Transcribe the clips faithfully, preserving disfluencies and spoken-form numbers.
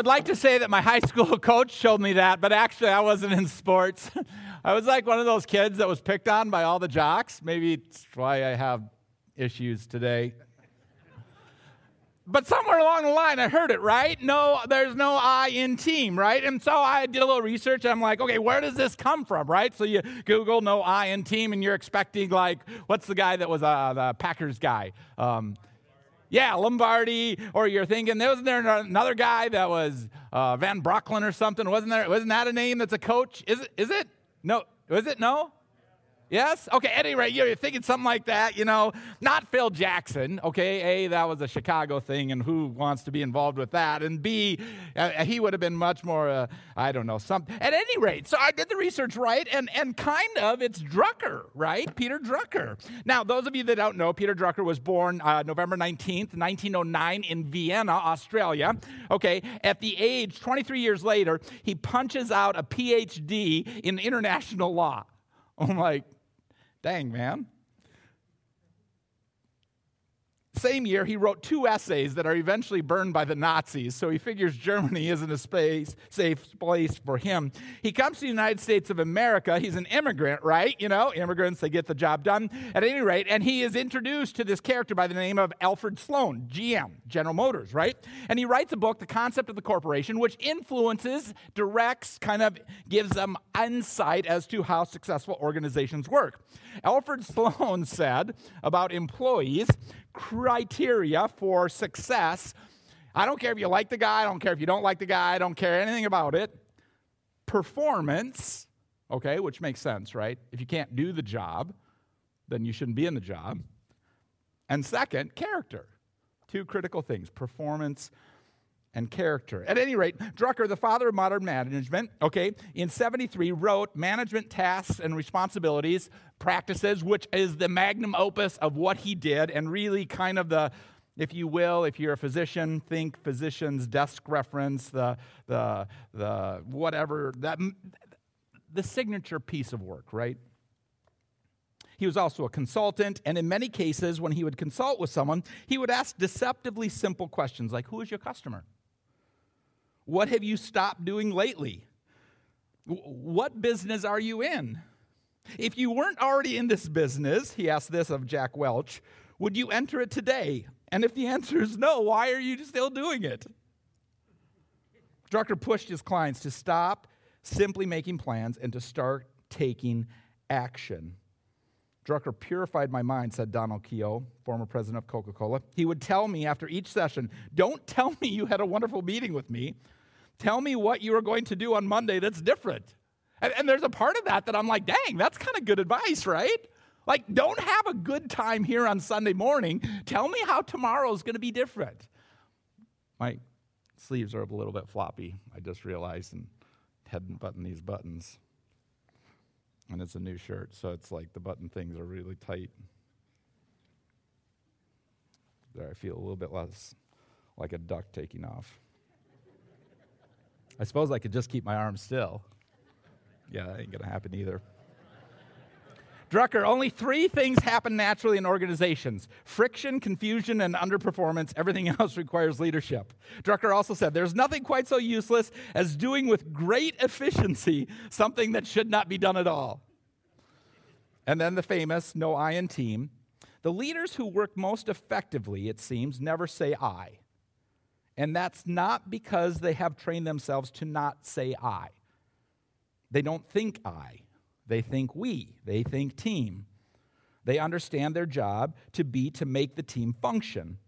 would like to say that my high school coach showed me that, but actually I wasn't in sports. I was like one of those kids that was picked on by all the jocks. Maybe it's why I have issues today. But somewhere along the line, I heard it, right? No, there's no I in team, right? And so I did a little research. I'm like, okay, where does this come from, right? So you Google no I in team, and you're expecting, like, what's the guy that was uh, the Packers guy? Um, yeah, Lombardi. Or you're thinking, wasn't there another guy that was uh, Van Brocklin or something? Wasn't there? Wasn't that a name that's a coach? Is it? Is it? No. Is it? No. Yes? Okay, at any rate, you're thinking something like that, you know. Not Phil Jackson, okay? A, that was a Chicago thing, and who wants to be involved with that? And B, uh, he would have been much more, uh, I don't know, some. At any rate, so I did the research, right? And and kind of, it's Drucker, right? Peter Drucker. Now, those of you that don't know, Peter Drucker was born uh, November nineteenth, nineteen oh nine in Vienna, Australia. Okay, at the age, twenty-three years later, he punches out a P H D in international law. I'm like, dang, man. Same year, he wrote two essays that are eventually burned by the Nazis, so he figures Germany isn't a space, safe place for him. He comes to the United States of America. He's an immigrant, right? You know, immigrants, they get the job done. At any rate, and he is introduced to this character by the name of Alfred Sloan, G M, General Motors, right? And he writes a book, The Concept of the Corporation, which influences, directs, kind of gives them insight as to how successful organizations work. Alfred Sloan said about employees, criteria for success. I don't care if you like the guy. I don't care if you don't like the guy. I don't care anything about it. Performance, okay, which makes sense, right? If you can't do the job, then you shouldn't be in the job. And second, character. Two critical things, performance and character. At any rate, Drucker, the father of modern management, okay, in seventy-three wrote Management Tasks and Responsibilities, Practices, which is the magnum opus of what he did, and really kind of the, if you will, if you're a physician, think physician's desk reference, the the the whatever, that the signature piece of work, right? He was also a consultant, and in many cases, when he would consult with someone, he would ask deceptively simple questions like, who is your customer? What have you stopped doing lately? What business are you in? If you weren't already in this business, he asked this of Jack Welch, would you enter it today? And if the answer is no, why are you still doing it? Drucker pushed his clients to stop simply making plans and to start taking action. Drucker purified my mind, said Donald Keogh, former president of Coca-Cola. He would tell me after each session, don't tell me you had a wonderful meeting with me. Tell me what you are going to do on Monday that's different. And, and there's a part of that that I'm like, dang, that's kind of good advice, right? Like, don't have a good time here on Sunday morning. Tell me how tomorrow's going to be different. My sleeves are a little bit floppy, I just realized, and hadn't buttoned these buttons. And it's a new shirt, so it's like the button things are really tight. There, I feel a little bit less like a duck taking off. I suppose I could just keep my arm still. Yeah, that ain't going to happen either. Drucker, only three things happen naturally in organizations. Friction, confusion, and underperformance. Everything else requires leadership. Drucker also said, there's nothing quite so useless as doing with great efficiency something that should not be done at all. And then the famous no I in team. The leaders who work most effectively, it seems, never say I. And that's not because they have trained themselves to not say I. They don't think I. They think we. They think team. They understand their job to be to make the team function.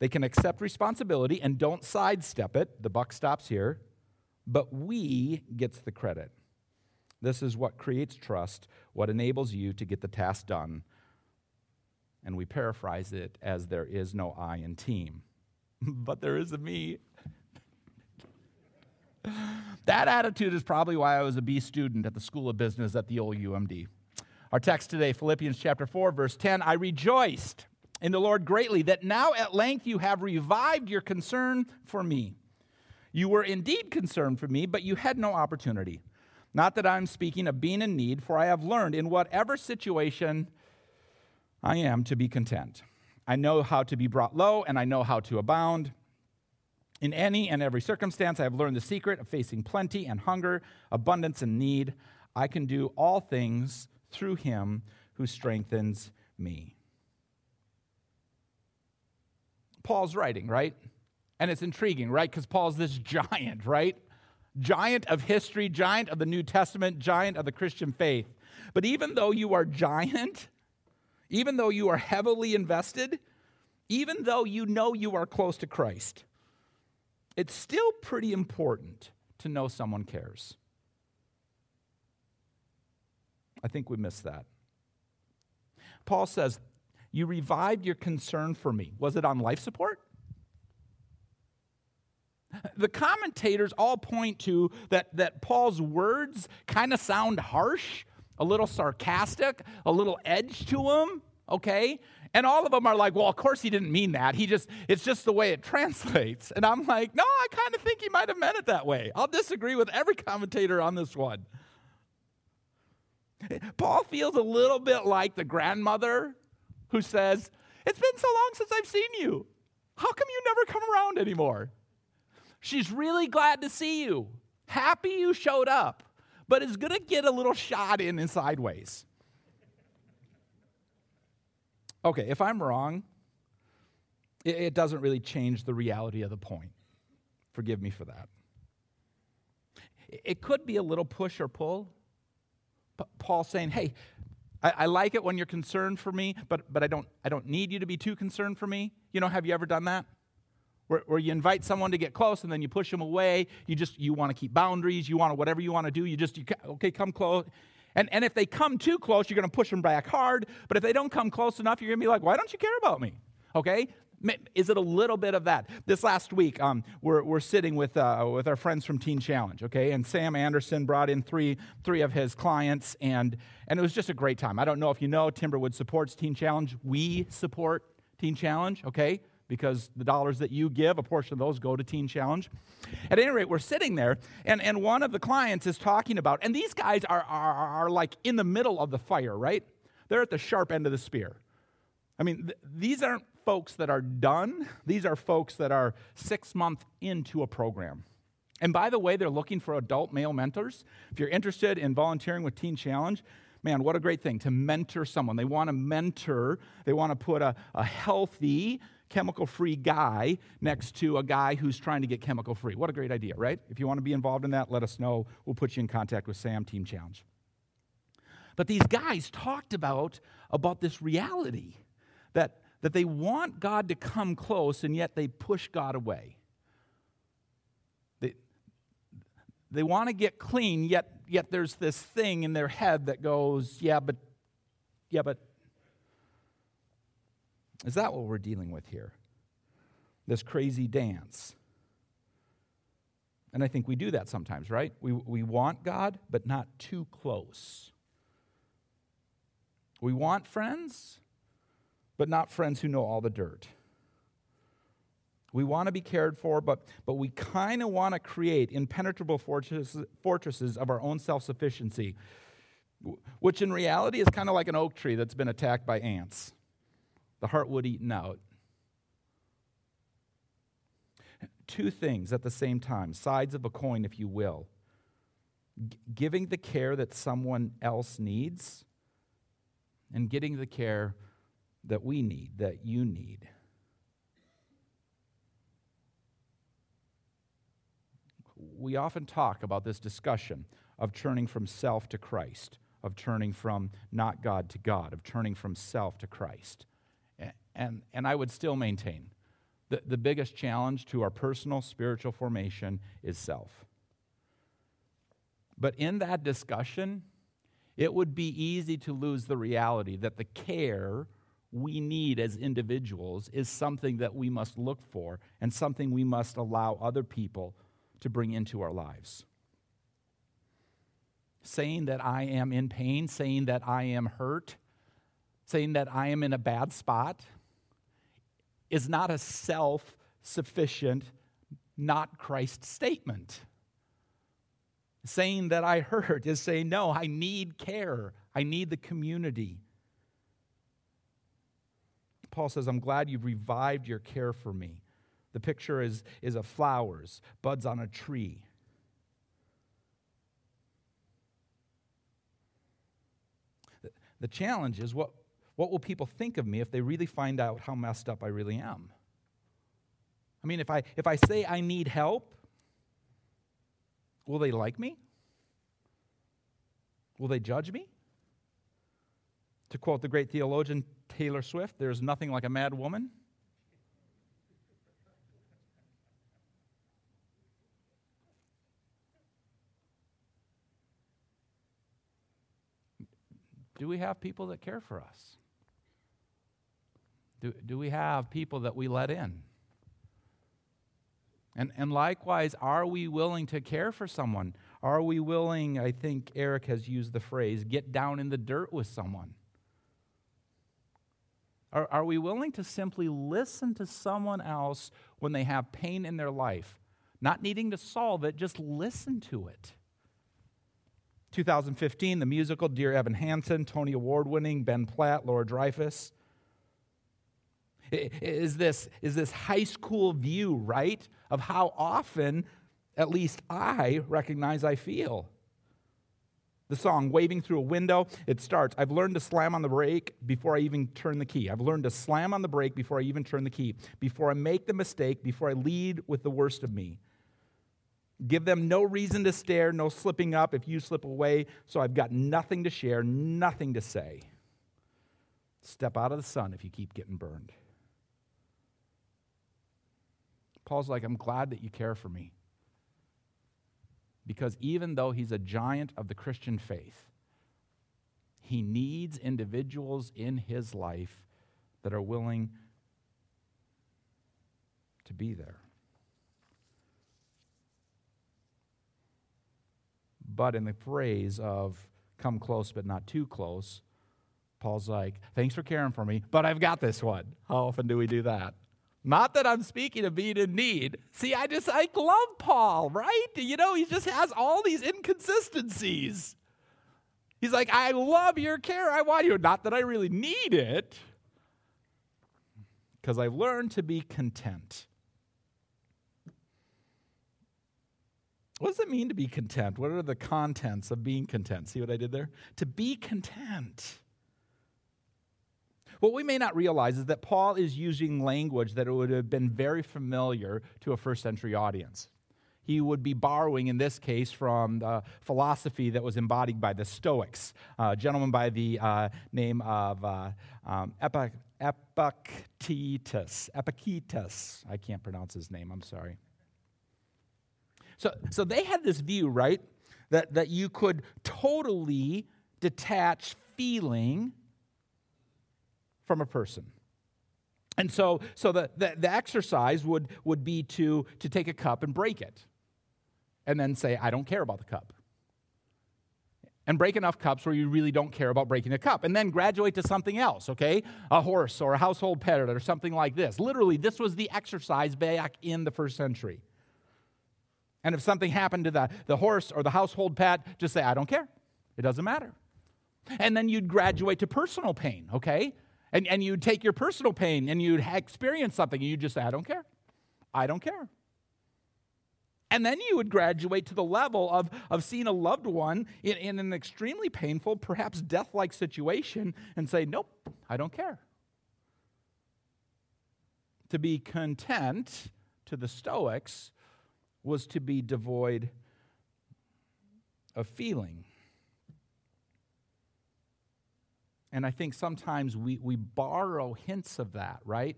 They can accept responsibility and don't sidestep it. The buck stops here. But we gets the credit. This is what creates trust, what enables you to get the task done. And we paraphrase it as there is no I in team. But there is a me. That attitude is probably why I was a B student at the School of Business at the old U M D. Our text today, Philippians chapter four, verse ten, I rejoiced in the Lord greatly that now at length you have revived your concern for me. You were indeed concerned for me, but you had no opportunity. Not that I'm speaking of being in need, for I have learned in whatever situation I am to be content. I know how to be brought low, and I know how to abound. In any and every circumstance, I have learned the secret of facing plenty and hunger, abundance and need. I can do all things through him who strengthens me. Paul's writing, right? And it's intriguing, right? Because Paul's this giant, right? Giant of history, giant of the New Testament, giant of the Christian faith. But even though you are giant, even though you are heavily invested, even though you know you are close to Christ, it's still pretty important to know someone cares. I think we missed that. Paul says, you revived your concern for me. Was it on life support? The commentators all point to that, that Paul's words kind of sound harsh, a little sarcastic, a little edge to them, okay? And all of them are like, well, of course he didn't mean that. He just, it's just the way it translates. And I'm like, no, I kind of think he might have meant it that way. I'll disagree with every commentator on this one. Paul feels a little bit like the grandmother who says, it's been so long since I've seen you. How come you never come around anymore? She's really glad to see you, happy you showed up, but is going to get a little shot in and sideways. Okay, if I'm wrong, it, it doesn't really change the reality of the point. Forgive me for that. It, it could be a little push or pull. P- Paul saying, hey, I, I like it when you're concerned for me, but, but I don't I don't need you to be too concerned for me. You know, have you ever done that? Where, where you invite someone to get close and then you push them away. You just, you want to keep boundaries. You want to, whatever you want to do, you just, you, okay, come close. And and if they come too close, you're going to push them back hard. But if they don't come close enough, you're going to be like, why don't you care about me? Okay? Is it a little bit of that? This last week, um, we're we're sitting with uh, with our friends from Teen Challenge, okay? And Sam Anderson brought in three three of his clients, and and it was just a great time. I don't know if you know, Timberwood supports Teen Challenge. We support Teen Challenge, okay? Because the dollars that you give, a portion of those go to Teen Challenge. At any rate, we're sitting there, and, and one of the clients is talking about, and these guys are, are, are like in the middle of the fire, right? They're at the sharp end of the spear. I mean, th- these aren't folks that are done. These are folks that are six months into a program. And by the way, they're looking for adult male mentors. If you're interested in volunteering with Teen Challenge, man, what a great thing to mentor someone. They want to mentor. They want to put a, a healthy, chemical-free guy next to a guy who's trying to get chemical-free. What a great idea, right? If you want to be involved in that, let us know. We'll put you in contact with Sam, Team Challenge. But these guys talked about, about this reality that, that they want God to come close, and yet they push God away. They, they want to get clean, yet, yet there's this thing in their head that goes, yeah, but, yeah, but, is that what we're dealing with here? This crazy dance. And I think we do that sometimes, right? We we want God, but not too close. We want friends, but not friends who know all the dirt. We want to be cared for, but, but we kind of want to create impenetrable fortresses, fortresses of our own self-sufficiency, which in reality is kind of like an oak tree that's been attacked by ants. The heartwood eaten out. Two things at the same time, sides of a coin, if you will. G- giving the care that someone else needs and getting the care that we need, that you need. We often talk about this discussion of turning from self to Christ, of turning from not God to God, of turning from self to Christ. And and I would still maintain that the biggest challenge to our personal spiritual formation is self. But in that discussion, it would be easy to lose the reality that the care we need as individuals is something that we must look for and something we must allow other people to bring into our lives. Saying that I am in pain, saying that I am hurt, saying that I am in a bad spot, is not a self-sufficient, not Christ statement. Saying that I hurt is saying, no, I need care. I need the community. Paul says, I'm glad you've revived your care for me. The picture is, is of flowers, buds on a tree. The, the challenge is, what, what will people think of me if they really find out how messed up I really am? I mean, if I if I say I need help, will they like me? Will they judge me? To quote the great theologian Taylor Swift, there's nothing like a mad woman. Do we have people that care for us? Do, do we have people that we let in? And, and likewise, are we willing to care for someone? Are we willing, I think Eric has used the phrase, get down in the dirt with someone? Are, are we willing to simply listen to someone else when they have pain in their life? Not needing to solve it, just listen to it. two thousand fifteen, the musical Dear Evan Hansen, Tony Award-winning, Ben Platt, Laura Dreyfus. Is this, is this high school view, right, of how often at least I recognize I feel? The song Waving Through a Window, it starts, I've learned to slam on the brake before I even turn the key. I've learned to slam on the brake before I even turn the key, before I make the mistake, before I lead with the worst of me. Give them no reason to stare, no slipping up if you slip away, so I've got nothing to share, nothing to say. Step out of the sun if you keep getting burned. Paul's like, I'm glad that you care for me. Because even though he's a giant of the Christian faith, he needs individuals in his life that are willing to be there. But in the phrase of come close but not too close, Paul's like, thanks for caring for me, but I've got this one. How often do we do that? Not that I'm speaking of being in need. See, I just, I love Paul, right? You know, he just has all these inconsistencies. He's like, I love your care. I want you. Not that I really need it. Because I've learned to be content. What does it mean to be content? What are the contents of being content? See what I did there? To be content. What we may not realize is that Paul is using language that would have been very familiar to a first century audience. He would be borrowing, in this case, from the philosophy that was embodied by the Stoics, a gentleman by the uh, name of uh, um, Epic, Epictetus. Epictetus. I can't pronounce his name. I'm sorry. So, so they had this view, right, that, that you could totally detach feeling from a person. And so, so the, the, the exercise would, would be to, to take a cup and break it, and then say, I don't care about the cup. And break enough cups where you really don't care about breaking a cup. And then graduate to something else, okay? A horse or a household pet or something like this. Literally, this was the exercise back in the first century. And if something happened to the, the horse or the household pet, just say, I don't care. It doesn't matter. And then you'd graduate to personal pain, okay? And and you'd take your personal pain and you'd experience something and you'd just say, I don't care. I don't care. And then you would graduate to the level of, of seeing a loved one in, in an extremely painful, perhaps death-like situation and say, nope, I don't care. To be content to the Stoics was to be devoid of feeling. And I think sometimes we, we borrow hints of that, right?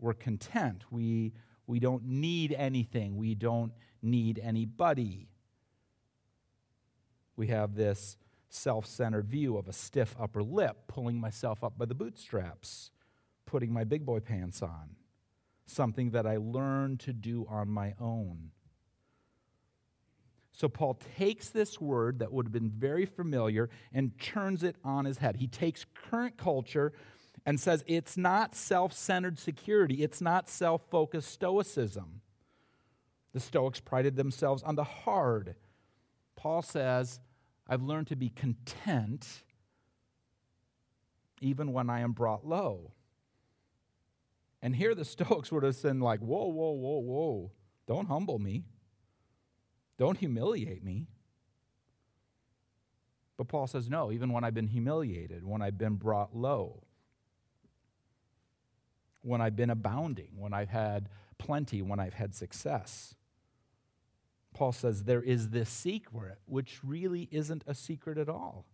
We're content. We, we don't need anything. We don't need anybody. We have this self-centered view of a stiff upper lip, pulling myself up by the bootstraps, putting my big boy pants on, something that I learned to do on my own. So Paul takes this word that would have been very familiar and turns it on his head. He takes current culture and says it's not self-centered security. It's not self-focused stoicism. The Stoics prided themselves on the hard. Paul says, I've learned to be content even when I am brought low. And here the Stoics would have been like, whoa, whoa, whoa, whoa. Don't humble me. Don't humiliate me. But Paul says, no, even when I've been humiliated, when I've been brought low, when I've been abounding, when I've had plenty, when I've had success, Paul says there is this secret, which really isn't a secret at all.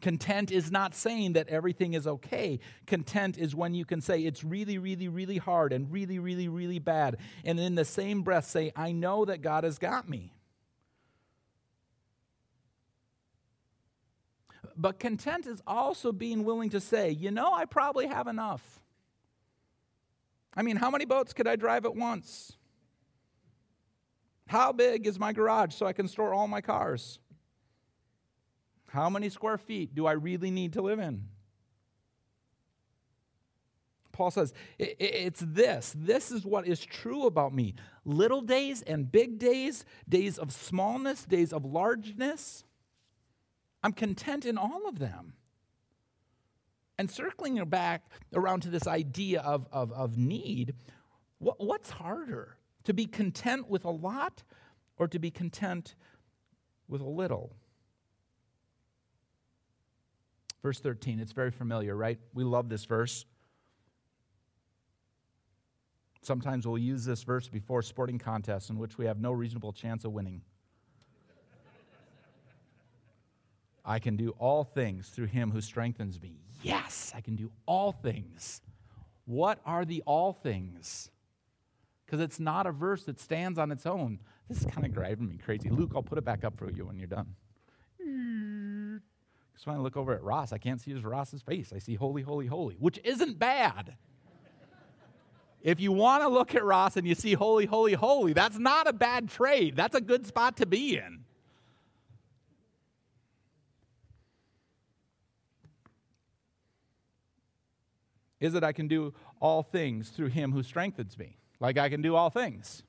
Content is not saying that everything is okay. Content is when you can say it's really, really, really hard and really, really, really bad. And in the same breath say, I know that God has got me. But content is also being willing to say, you know, I probably have enough. I mean, how many boats could I drive at once? How big is my garage so I can store all my cars? How many square feet do I really need to live in? Paul says, it's this. This is what is true about me. Little days and big days, days of smallness, days of largeness. I'm content in all of them. And circling back around to this idea of, of, of need, what, what's harder? To be content with a lot or to be content with a little? Verse thirteen, it's very familiar, right? We love this verse. Sometimes we'll use this verse before sporting contests in which we have no reasonable chance of winning. I can do all things through him who strengthens me. Yes, I can do all things. What are the all things? Because it's not a verse that stands on its own. This is kind of driving me crazy. Luke, I'll put it back up for you when you're done. Because when I look over at Ross, I can't see his Ross's face. I see holy, holy, holy, which isn't bad. If you want to look at Ross and you see holy, holy, holy, that's not a bad trade. That's a good spot to be in. Is that I can do all things through him who strengthens me. Like I can do all things.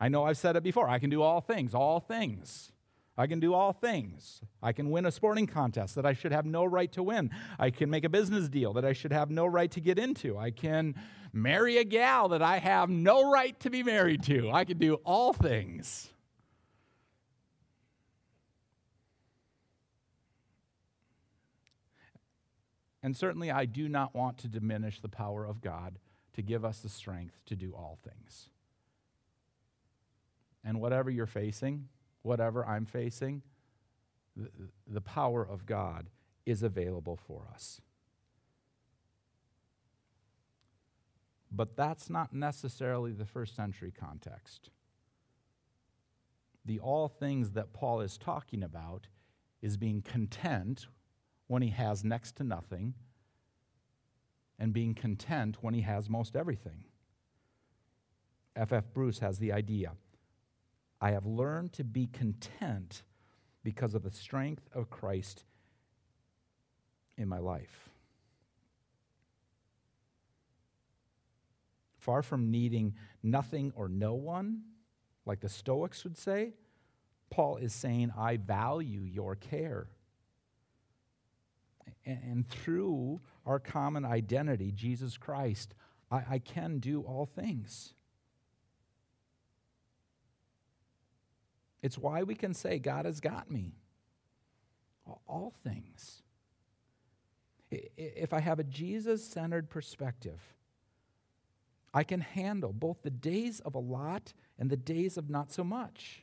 I know I've said it before. I can do all things, all things. I can do all things. I can win a sporting contest that I should have no right to win. I can make a business deal that I should have no right to get into. I can marry a gal that I have no right to be married to. I can do all things. And certainly I do not want to diminish the power of God to give us the strength to do all things. And whatever you're facing, whatever I'm facing, the, the power of God is available for us. But that's not necessarily the first century context. The all things that Paul is talking about is being content when he has next to nothing and being content when he has most everything. F F Bruce has the idea, I have learned to be content because of the strength of Christ in my life. Far from needing nothing or no one, like the Stoics would say, Paul is saying, I value your care. And through our common identity, Jesus Christ, I, I can do all things. It's why we can say, God has got me. All things. If I have a Jesus-centered perspective, I can handle both the days of a lot and the days of not so much.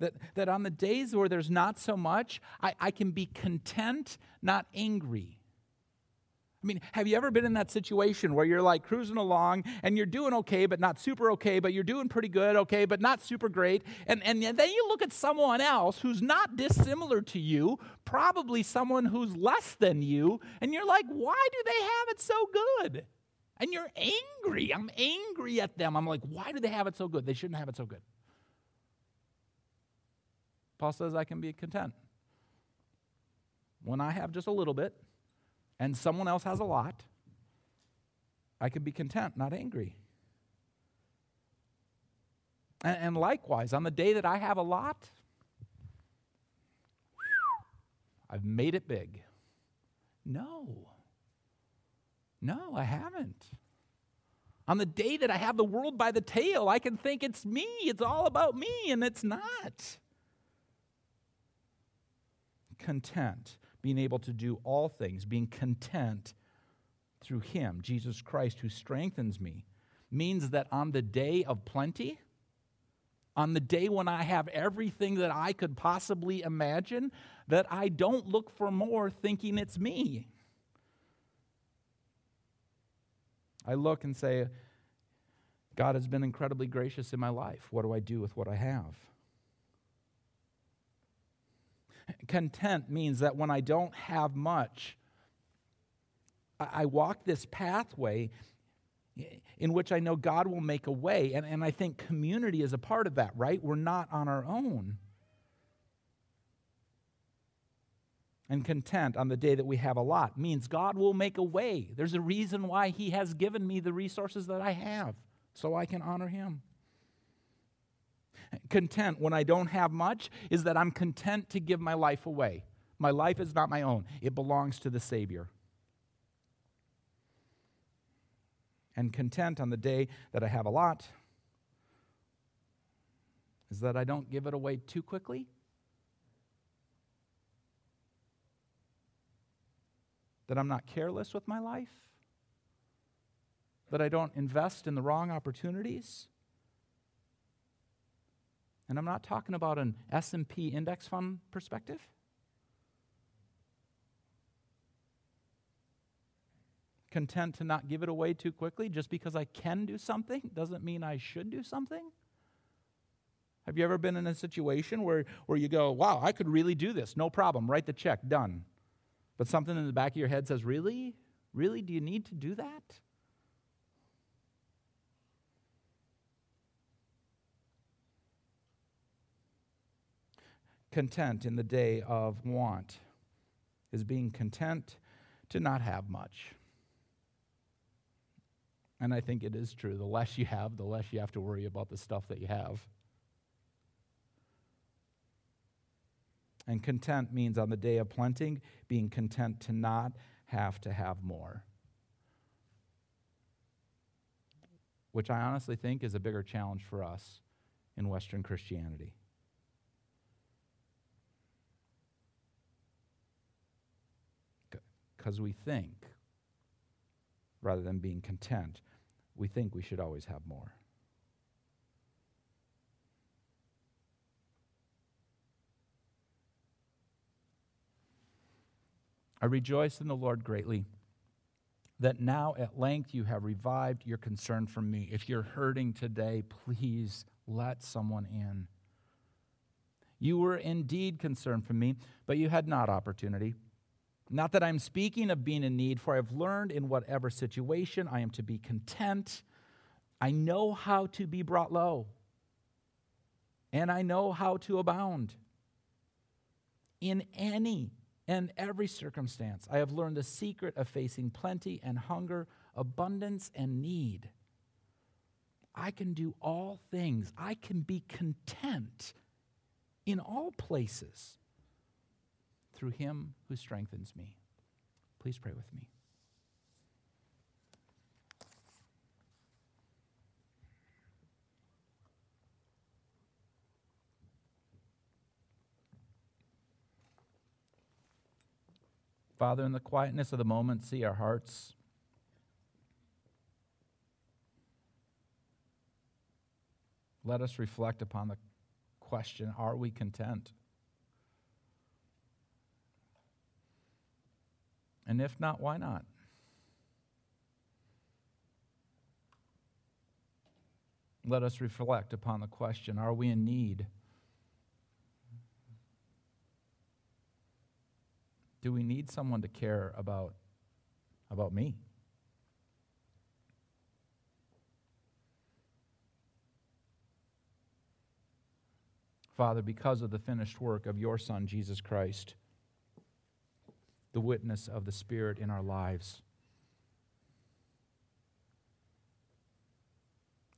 That, that on the days where there's not so much, I, I can be content, not angry. I mean, have you ever been in that situation where you're like cruising along and you're doing okay, but not super okay, but you're doing pretty good, okay, but not super great, and, and then you look at someone else who's not dissimilar to you, probably someone who's less than you, and you're like, why do they have it so good? And you're angry. I'm angry at them. I'm like, why do they have it so good? They shouldn't have it so good. Paul says I can be content when I have just a little bit and someone else has a lot. I can be content, not angry. And, and likewise, on the day that I have a lot, whew, I've made it big. No, No, I haven't. On the day that I have the world by the tail, I can think it's me, it's all about me, and it's not. Content, being able to do all things, being content through Him, Jesus Christ, who strengthens me, means that on the day of plenty, on the day when I have everything that I could possibly imagine, that I don't look for more thinking it's me. I look and say, God has been incredibly gracious in my life. What do I do with what I have? Content means that when I don't have much, I walk this pathway in which I know God will make a way. And, and I think community is a part of that, right? We're not on our own. And content on the day that we have a lot means God will make a way. There's a reason why He has given me the resources that I have, so I can honor Him. Content when I don't have much is that I'm content to give my life away. My life is not my own. It belongs to the Savior. And content on the day that I have a lot is that I don't give it away too quickly, that I'm not careless with my life, that I don't invest in the wrong opportunities. And I'm not talking about an S and P index fund perspective. Content to not give it away too quickly. Just because I can do something doesn't mean I should do something. Have you ever been in a situation where, where you go, wow, I could really do this, no problem, write the check, done. But something in the back of your head says, really? Really? Do you need to do that? Content in the day of want is being content to not have much. And I think it is true. The less you have, the less you have to worry about the stuff that you have. And content means on the day of plenty, being content to not have to have more. Which I honestly think is a bigger challenge for us in Western Christianity. Because we think, rather than being content, we think we should always have more. I rejoice in the Lord greatly that now at length you have revived your concern for me. If you're hurting today, please let someone in. You were indeed concerned for me, but you had not opportunity. Not that I'm speaking of being in need, for I've learned in whatever situation I am to be content. I know how to be brought low, and I know how to abound. In any In every circumstance, I have learned the secret of facing plenty and hunger, abundance and need. I can do all things. I can be content in all places through Him who strengthens me. Please pray with me. Father, in the quietness of the moment, see our hearts. Let us reflect upon the question, are we content? And if not, why not? Let us reflect upon the question, are we in need? Do we need someone to care about, about me? Father, because of the finished work of your Son, Jesus Christ, the witness of the Spirit in our lives,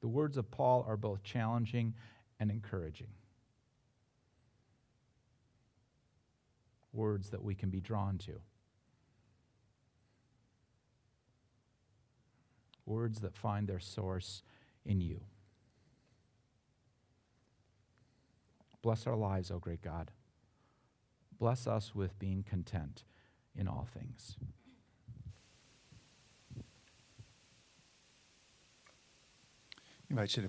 the words of Paul are both challenging and encouraging. Words that we can be drawn to. words that find their source in you. Bless our lives, O great God. Bless us with being content in all things. You might